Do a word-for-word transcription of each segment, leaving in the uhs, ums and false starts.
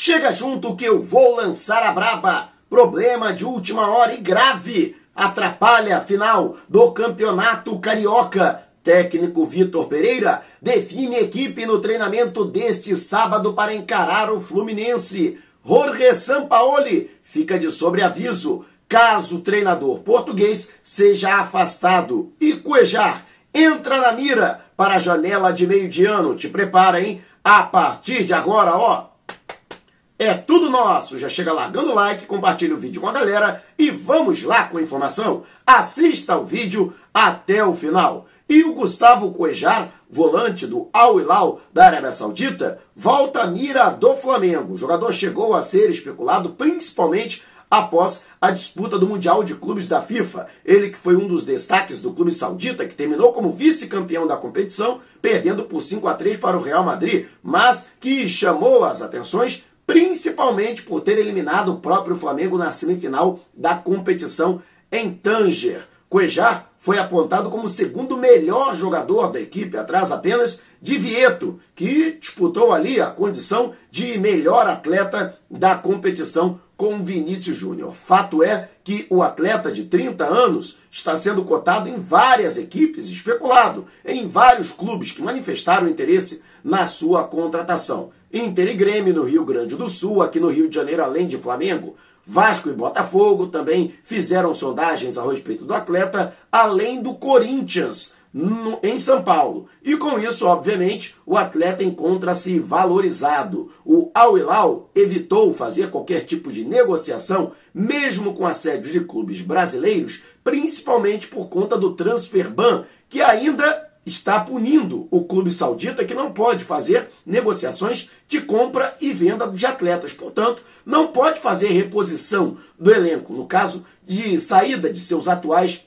Chega junto que eu vou lançar a braba. Problema de última hora e grave atrapalha a final do Campeonato Carioca. Técnico Vitor Pereira define equipe no treinamento deste sábado para encarar o Fluminense. Jorge Sampaoli fica de sobreaviso caso o treinador português seja afastado. E Cuellar entra na mira para a janela de meio de ano. Te prepara, hein? A partir de agora, ó, é tudo nosso. Já chega largando o like, compartilha o vídeo com a galera e vamos lá com a informação. Assista o vídeo até o final. E o Gustavo Cuellar, volante do Al-Hilal da Arábia Saudita, volta à mira do Flamengo. O jogador chegou a ser especulado principalmente após a disputa do Mundial de Clubes da FIFA. Ele que foi um dos destaques do clube saudita, que terminou como vice-campeão da competição, perdendo por cinco a três para o Real Madrid, mas que chamou as atenções principalmente por ter eliminado o próprio Flamengo na semifinal da competição em Tânger. Cuellar foi apontado como o segundo melhor jogador da equipe, atrás apenas de Vietto, que disputou ali a condição de melhor atleta da competição com Vinícius Júnior. Fato é que o atleta de trinta anos está sendo cotado em várias equipes, especulado em vários clubes que manifestaram interesse na sua contratação. Inter e Grêmio no Rio Grande do Sul, aqui no Rio de Janeiro, além de Flamengo. Vasco e Botafogo também fizeram sondagens a respeito do atleta, além do Corinthians, no, em São Paulo. E com isso, obviamente, o atleta encontra-se valorizado. O Al-Hilal evitou fazer qualquer tipo de negociação, mesmo com assédio de clubes brasileiros, principalmente por conta do transfer ban, que ainda está punindo o clube saudita, que não pode fazer negociações de compra e venda de atletas. Portanto, não pode fazer reposição do elenco, no caso de saída de seus atuais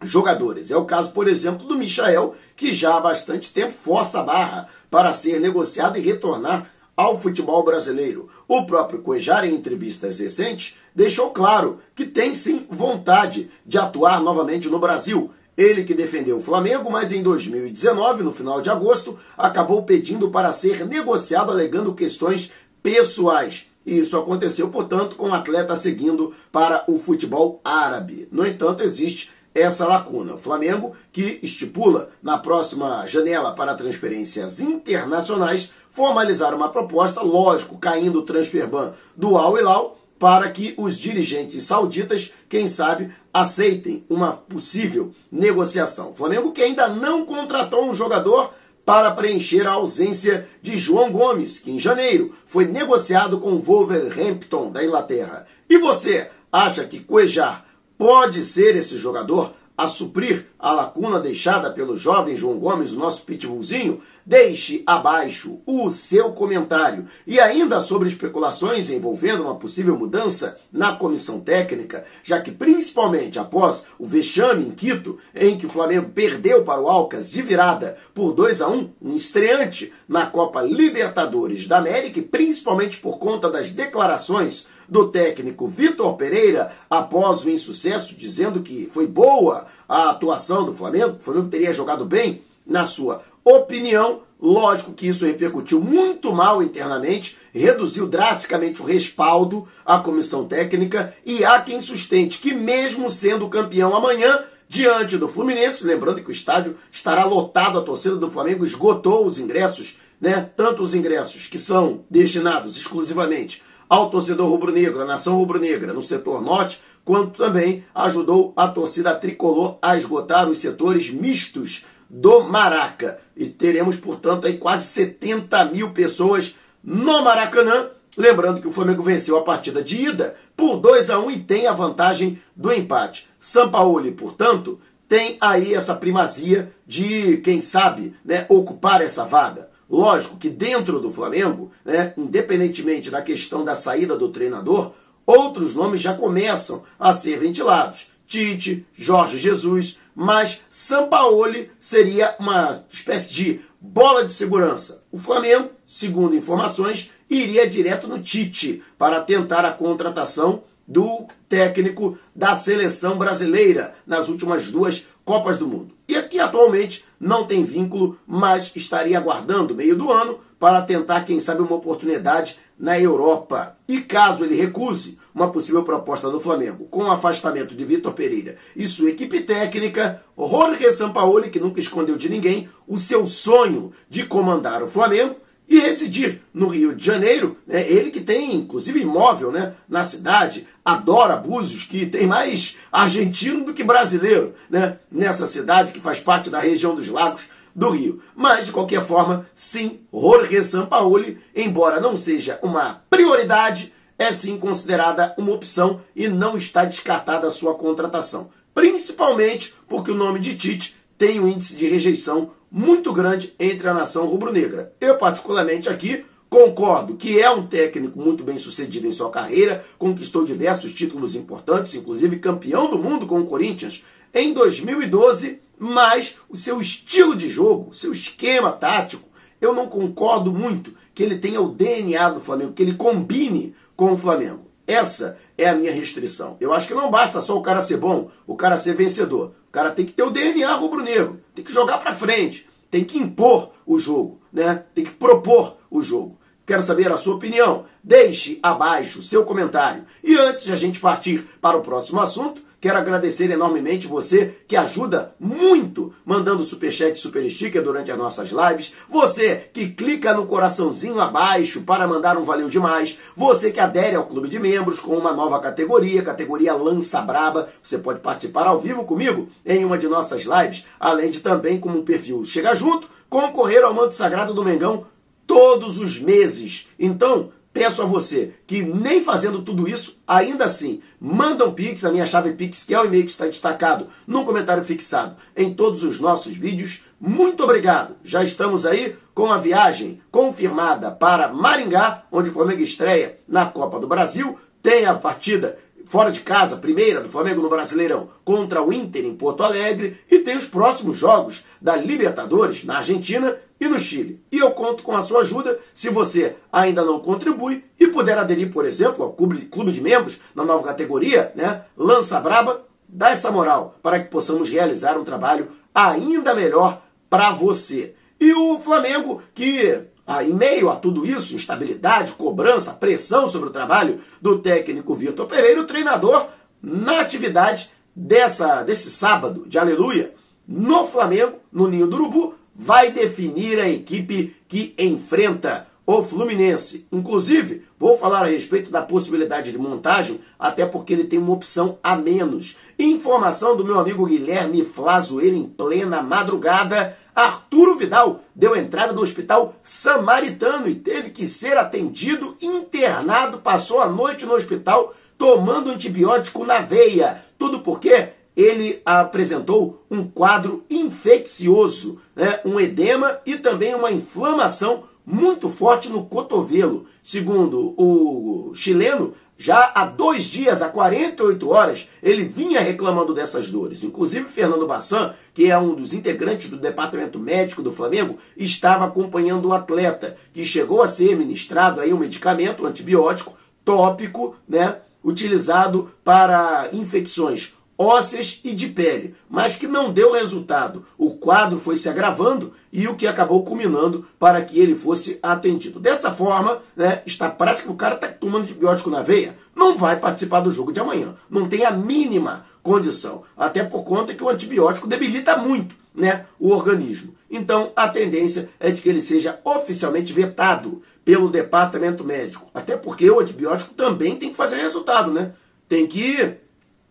jogadores. É o caso, por exemplo, do Michael, que já há bastante tempo força a barra para ser negociado e retornar ao futebol brasileiro. O próprio Cuellar, em entrevistas recentes, deixou claro que tem sim vontade de atuar novamente no Brasil. Ele que defendeu o Flamengo, mas em dois mil e dezenove, no final de agosto, acabou pedindo para ser negociado, alegando questões pessoais. E isso aconteceu, portanto, com o atleta seguindo para o futebol árabe. No entanto, existe essa lacuna. O Flamengo, que estipula na próxima janela para transferências internacionais, formalizar uma proposta, lógico, caindo o transfer ban do Al-Hilal, para que os dirigentes sauditas, quem sabe, aceitem uma possível negociação. O Flamengo que ainda não contratou um jogador para preencher a ausência de João Gomes, que em janeiro foi negociado com o Wolverhampton da Inglaterra. E você acha que Cuellar pode ser esse jogador a suprir a lacuna deixada pelo jovem João Gomes, o nosso pitbullzinho? Deixe abaixo o seu comentário. E ainda sobre especulações envolvendo uma possível mudança na comissão técnica, já que principalmente após o vexame em Quito, em que o Flamengo perdeu para o Alcas de virada por dois a um, um estreante na Copa Libertadores da América, e principalmente por conta das declarações do técnico Vitor Pereira após o insucesso, dizendo que foi boa a atuação do Flamengo, o Flamengo teria jogado bem, na sua opinião. Lógico que isso repercutiu muito mal internamente, reduziu drasticamente o respaldo à comissão técnica, e há quem sustente que mesmo sendo campeão amanhã, diante do Fluminense, lembrando que o estádio estará lotado, a torcida do Flamengo esgotou os ingressos, né? Tanto os ingressos que são destinados exclusivamente ao torcedor rubro-negro, à nação rubro-negra no setor norte, quanto também ajudou a torcida tricolor a esgotar os setores mistos do Maraca. E teremos, portanto, aí quase setenta mil pessoas no Maracanã. Lembrando que o Flamengo venceu a partida de ida por dois a um e tem a vantagem do empate. Sampaoli, portanto, tem aí essa primazia de, quem sabe, né, ocupar essa vaga. Lógico que dentro do Flamengo, né, independentemente da questão da saída do treinador, outros nomes já começam a ser ventilados. Tite, Jorge Jesus, mas Sampaoli seria uma espécie de bola de segurança. O Flamengo, segundo informações, iria direto no Tite para tentar a contratação do técnico da seleção brasileira nas últimas duas Copas do Mundo. E aqui atualmente não tem vínculo, mas estaria aguardando meio do ano para tentar, quem sabe, uma oportunidade na Europa. E caso ele recuse uma possível proposta do Flamengo, com o afastamento de Vitor Pereira e sua equipe técnica, Jorge Sampaoli, que nunca escondeu de ninguém o seu sonho de comandar o Flamengo e residir no Rio de Janeiro, né? Ele que tem inclusive imóvel, né, na cidade, adora Búzios, que tem mais argentino do que brasileiro, né, nessa cidade que faz parte da região dos lagos do Rio. Mas, de qualquer forma, sim, Jorge Sampaoli, embora não seja uma prioridade, é sim considerada uma opção e não está descartada a sua contratação. Principalmente porque o nome de Tite tem um índice de rejeição muito grande entre a nação rubro-negra. Eu, particularmente, aqui concordo que é um técnico muito bem sucedido em sua carreira, conquistou diversos títulos importantes, inclusive campeão do mundo com o Corinthians em dois mil e doze, mas o seu estilo de jogo, seu esquema tático, eu não concordo muito que ele tenha o D N A do Flamengo, que ele combine com o Flamengo. Essa é a minha restrição. Eu acho que não basta só o cara ser bom, o cara ser vencedor. O cara tem que ter o D N A rubro-negro, tem que jogar para frente, tem que impor o jogo, né? Tem que propor o jogo. Quero saber a sua opinião. Deixe abaixo o seu comentário. E antes de a gente partir para o próximo assunto, quero agradecer enormemente você que ajuda muito mandando superchat e super sticker durante as nossas lives. Você que clica no coraçãozinho abaixo para mandar um valeu demais. Você que adere ao Clube de Membros com uma nova categoria, categoria Lança Braba. Você pode participar ao vivo comigo em uma de nossas lives. Além de também, como um perfil Chega Junto, concorrer ao Manto Sagrado do Mengão todos os meses. Então, peço a você que, nem fazendo tudo isso, ainda assim, manda um Pix, a minha chave Pix, que é o e-mail que está destacado num comentário fixado em todos os nossos vídeos. Muito obrigado! Já estamos aí com a viagem confirmada para Maringá, onde o Flamengo estreia na Copa do Brasil. Tem a partida fora de casa, primeira do Flamengo no Brasileirão, contra o Inter em Porto Alegre. E tem os próximos jogos da Libertadores na Argentina e no Chile. E eu conto com a sua ajuda se você ainda não contribui e puder aderir, por exemplo, ao Clube de Membros, na nova categoria, né, Lança Braba. Dá essa moral para que possamos realizar um trabalho ainda melhor para você. E o Flamengo, que ah, em meio a tudo isso, instabilidade, cobrança, pressão sobre o trabalho do técnico Vitor Pereira, o treinador na atividade dessa, desse sábado de Aleluia, no Flamengo, no Ninho do Urubu, vai definir a equipe que enfrenta o Fluminense. Inclusive, vou falar a respeito da possibilidade de montagem, até porque ele tem uma opção a menos. Informação do meu amigo Guilherme Flazoeiro, em plena madrugada, Arturo Vidal deu entrada no hospital samaritano e teve que ser atendido, internado, passou a noite no hospital tomando antibiótico na veia. Tudo porque ele apresentou um quadro infeccioso, né? Um edema e também uma inflamação muito forte no cotovelo. Segundo o chileno, já há dois dias, há quarenta e oito horas, ele vinha reclamando dessas dores. Inclusive, Fernando Bassan, que é um dos integrantes do departamento médico do Flamengo, estava acompanhando o atleta, que chegou a ser ministrado aí um medicamento, um antibiótico tópico, né? Utilizado para infecções ósseas e de pele, mas que não deu resultado. O quadro foi se agravando e o que acabou culminando para que ele fosse atendido. Dessa forma, né, está prático, o cara está tomando antibiótico na veia, não vai participar do jogo de amanhã, não tem a mínima condição, até por conta que o antibiótico debilita muito, né, o organismo. Então, a tendência é de que ele seja oficialmente vetado pelo departamento médico, até porque o antibiótico também tem que fazer resultado, né? Tem que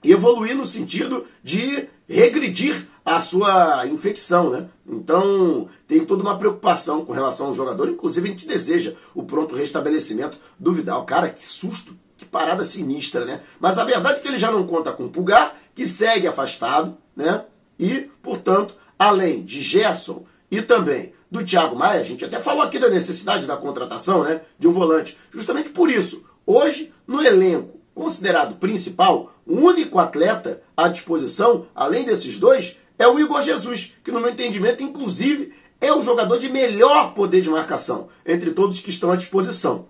evoluir no sentido de regredir a sua infecção, né? Então, tem toda uma preocupação com relação ao jogador. Inclusive, a gente deseja o pronto restabelecimento do Vidal. Cara, que susto, que parada sinistra, né? Mas a verdade é que ele já não conta com o Pulgar, que segue afastado, né? E, portanto, além de Gerson e também do Thiago Maia, a gente até falou aqui da necessidade da contratação, né, de um volante. Justamente por isso, hoje, no elenco considerado principal, o único atleta à disposição, além desses dois, é o Igor Jesus, que no meu entendimento, inclusive, é o jogador de melhor poder de marcação entre todos que estão à disposição.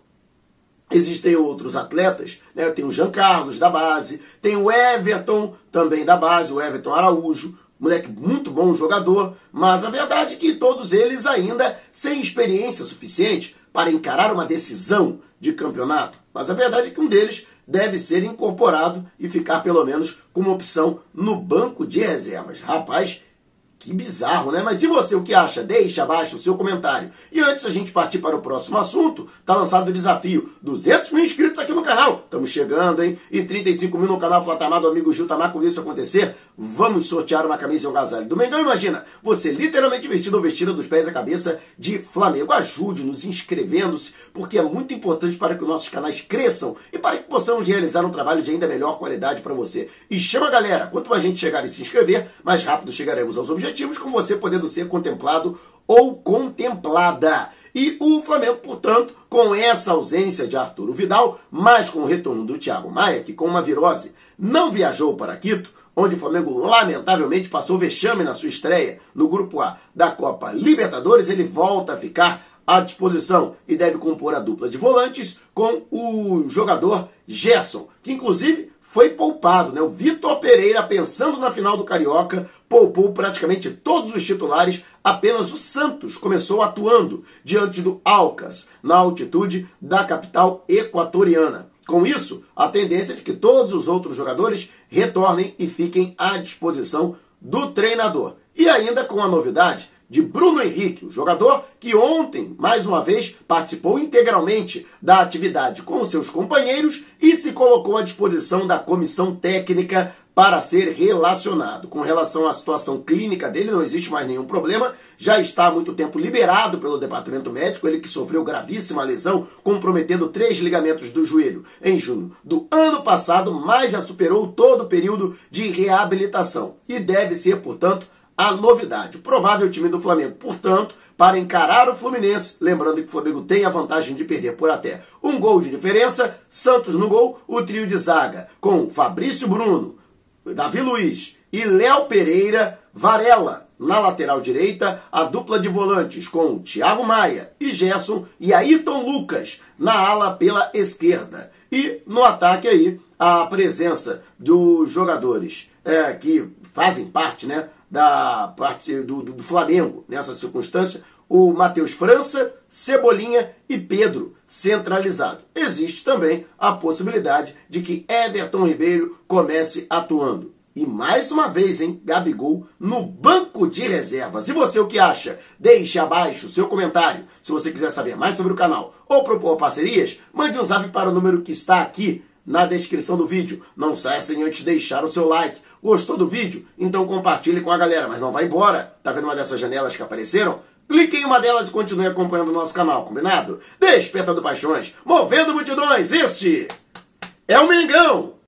Existem outros atletas, né? Tem o Jean Carlos, da base, tem o Everton, também da base, o Everton Araújo, moleque muito bom jogador, mas a verdade é que todos eles ainda sem experiência suficiente para encarar uma decisão de campeonato, mas a verdade é que um deles deve ser incorporado e ficar pelo menos com uma opção no banco de reservas. Rapaz, que bizarro, né? Mas e você, o que acha? Deixa abaixo o seu comentário. E antes a gente partir para o próximo assunto, tá lançado o desafio. duzentos mil inscritos aqui no canal. Estamos chegando, hein? E trinta e cinco mil no canal Flatamar do amigo Gil Tamar. Quando isso acontecer, vamos sortear uma camisa e um agasalho do Mengão. Imagina, você literalmente vestido ou vestida dos pés à cabeça de Flamengo. Ajude-nos inscrevendo-se, porque é muito importante para que os nossos canais cresçam e para que possamos realizar um trabalho de ainda melhor qualidade para você. E chama a galera. Quanto mais gente chegar e se inscrever, mais rápido chegaremos aos objetivos, com você podendo ser contemplado ou contemplada. E o Flamengo, portanto, com essa ausência de Arturo Vidal, mas com o retorno do Thiago Maia, que com uma virose não viajou para Quito, onde o Flamengo lamentavelmente passou vexame na sua estreia no Grupo A da Copa Libertadores, ele volta a ficar à disposição e deve compor a dupla de volantes com o jogador Gerson, que inclusive foi poupado, né? O Vitor Pereira, pensando na final do Carioca, poupou praticamente todos os titulares, apenas o Santos começou atuando diante do Alcas, na altitude da capital equatoriana. Com isso, a tendência é de que todos os outros jogadores retornem e fiquem à disposição do treinador. E ainda com a novidade de Bruno Henrique, o jogador que ontem, mais uma vez, participou integralmente da atividade com seus companheiros e se colocou à disposição da comissão técnica para ser relacionado. Com relação à situação clínica dele, não existe mais nenhum problema, já está há muito tempo liberado pelo departamento médico, ele que sofreu gravíssima lesão, comprometendo três ligamentos do joelho em junho do ano passado, mas já superou todo o período de reabilitação e deve ser, portanto, a novidade. O provável time do Flamengo, portanto, para encarar o Fluminense, lembrando que o Flamengo tem a vantagem de perder por até um gol de diferença, Santos no gol, o trio de zaga com Fabrício Bruno, Davi Luiz e Léo Pereira, Varela na lateral direita, a dupla de volantes com Thiago Maia e Gerson e Ayrton Lucas na ala pela esquerda. E no ataque aí, a presença dos jogadores é, que fazem parte, né, da parte do, do, do Flamengo nessa circunstância, o Matheus França, Cebolinha e Pedro centralizado. Existe também a possibilidade de que Everton Ribeiro comece atuando. E mais uma vez, hein, Gabigol no banco de reservas. E você, o que acha? Deixe abaixo o seu comentário. Se você quiser saber mais sobre o canal ou propor parcerias, mande um zap para o número que está aqui na descrição do vídeo. Não saia sem antes deixar o seu like. Gostou do vídeo? Então compartilhe com a galera, mas não vai embora. Tá vendo uma dessas janelas que apareceram? Clique em uma delas e continue acompanhando o nosso canal, combinado? Despertando paixões, movendo multidões, este é o Mengão!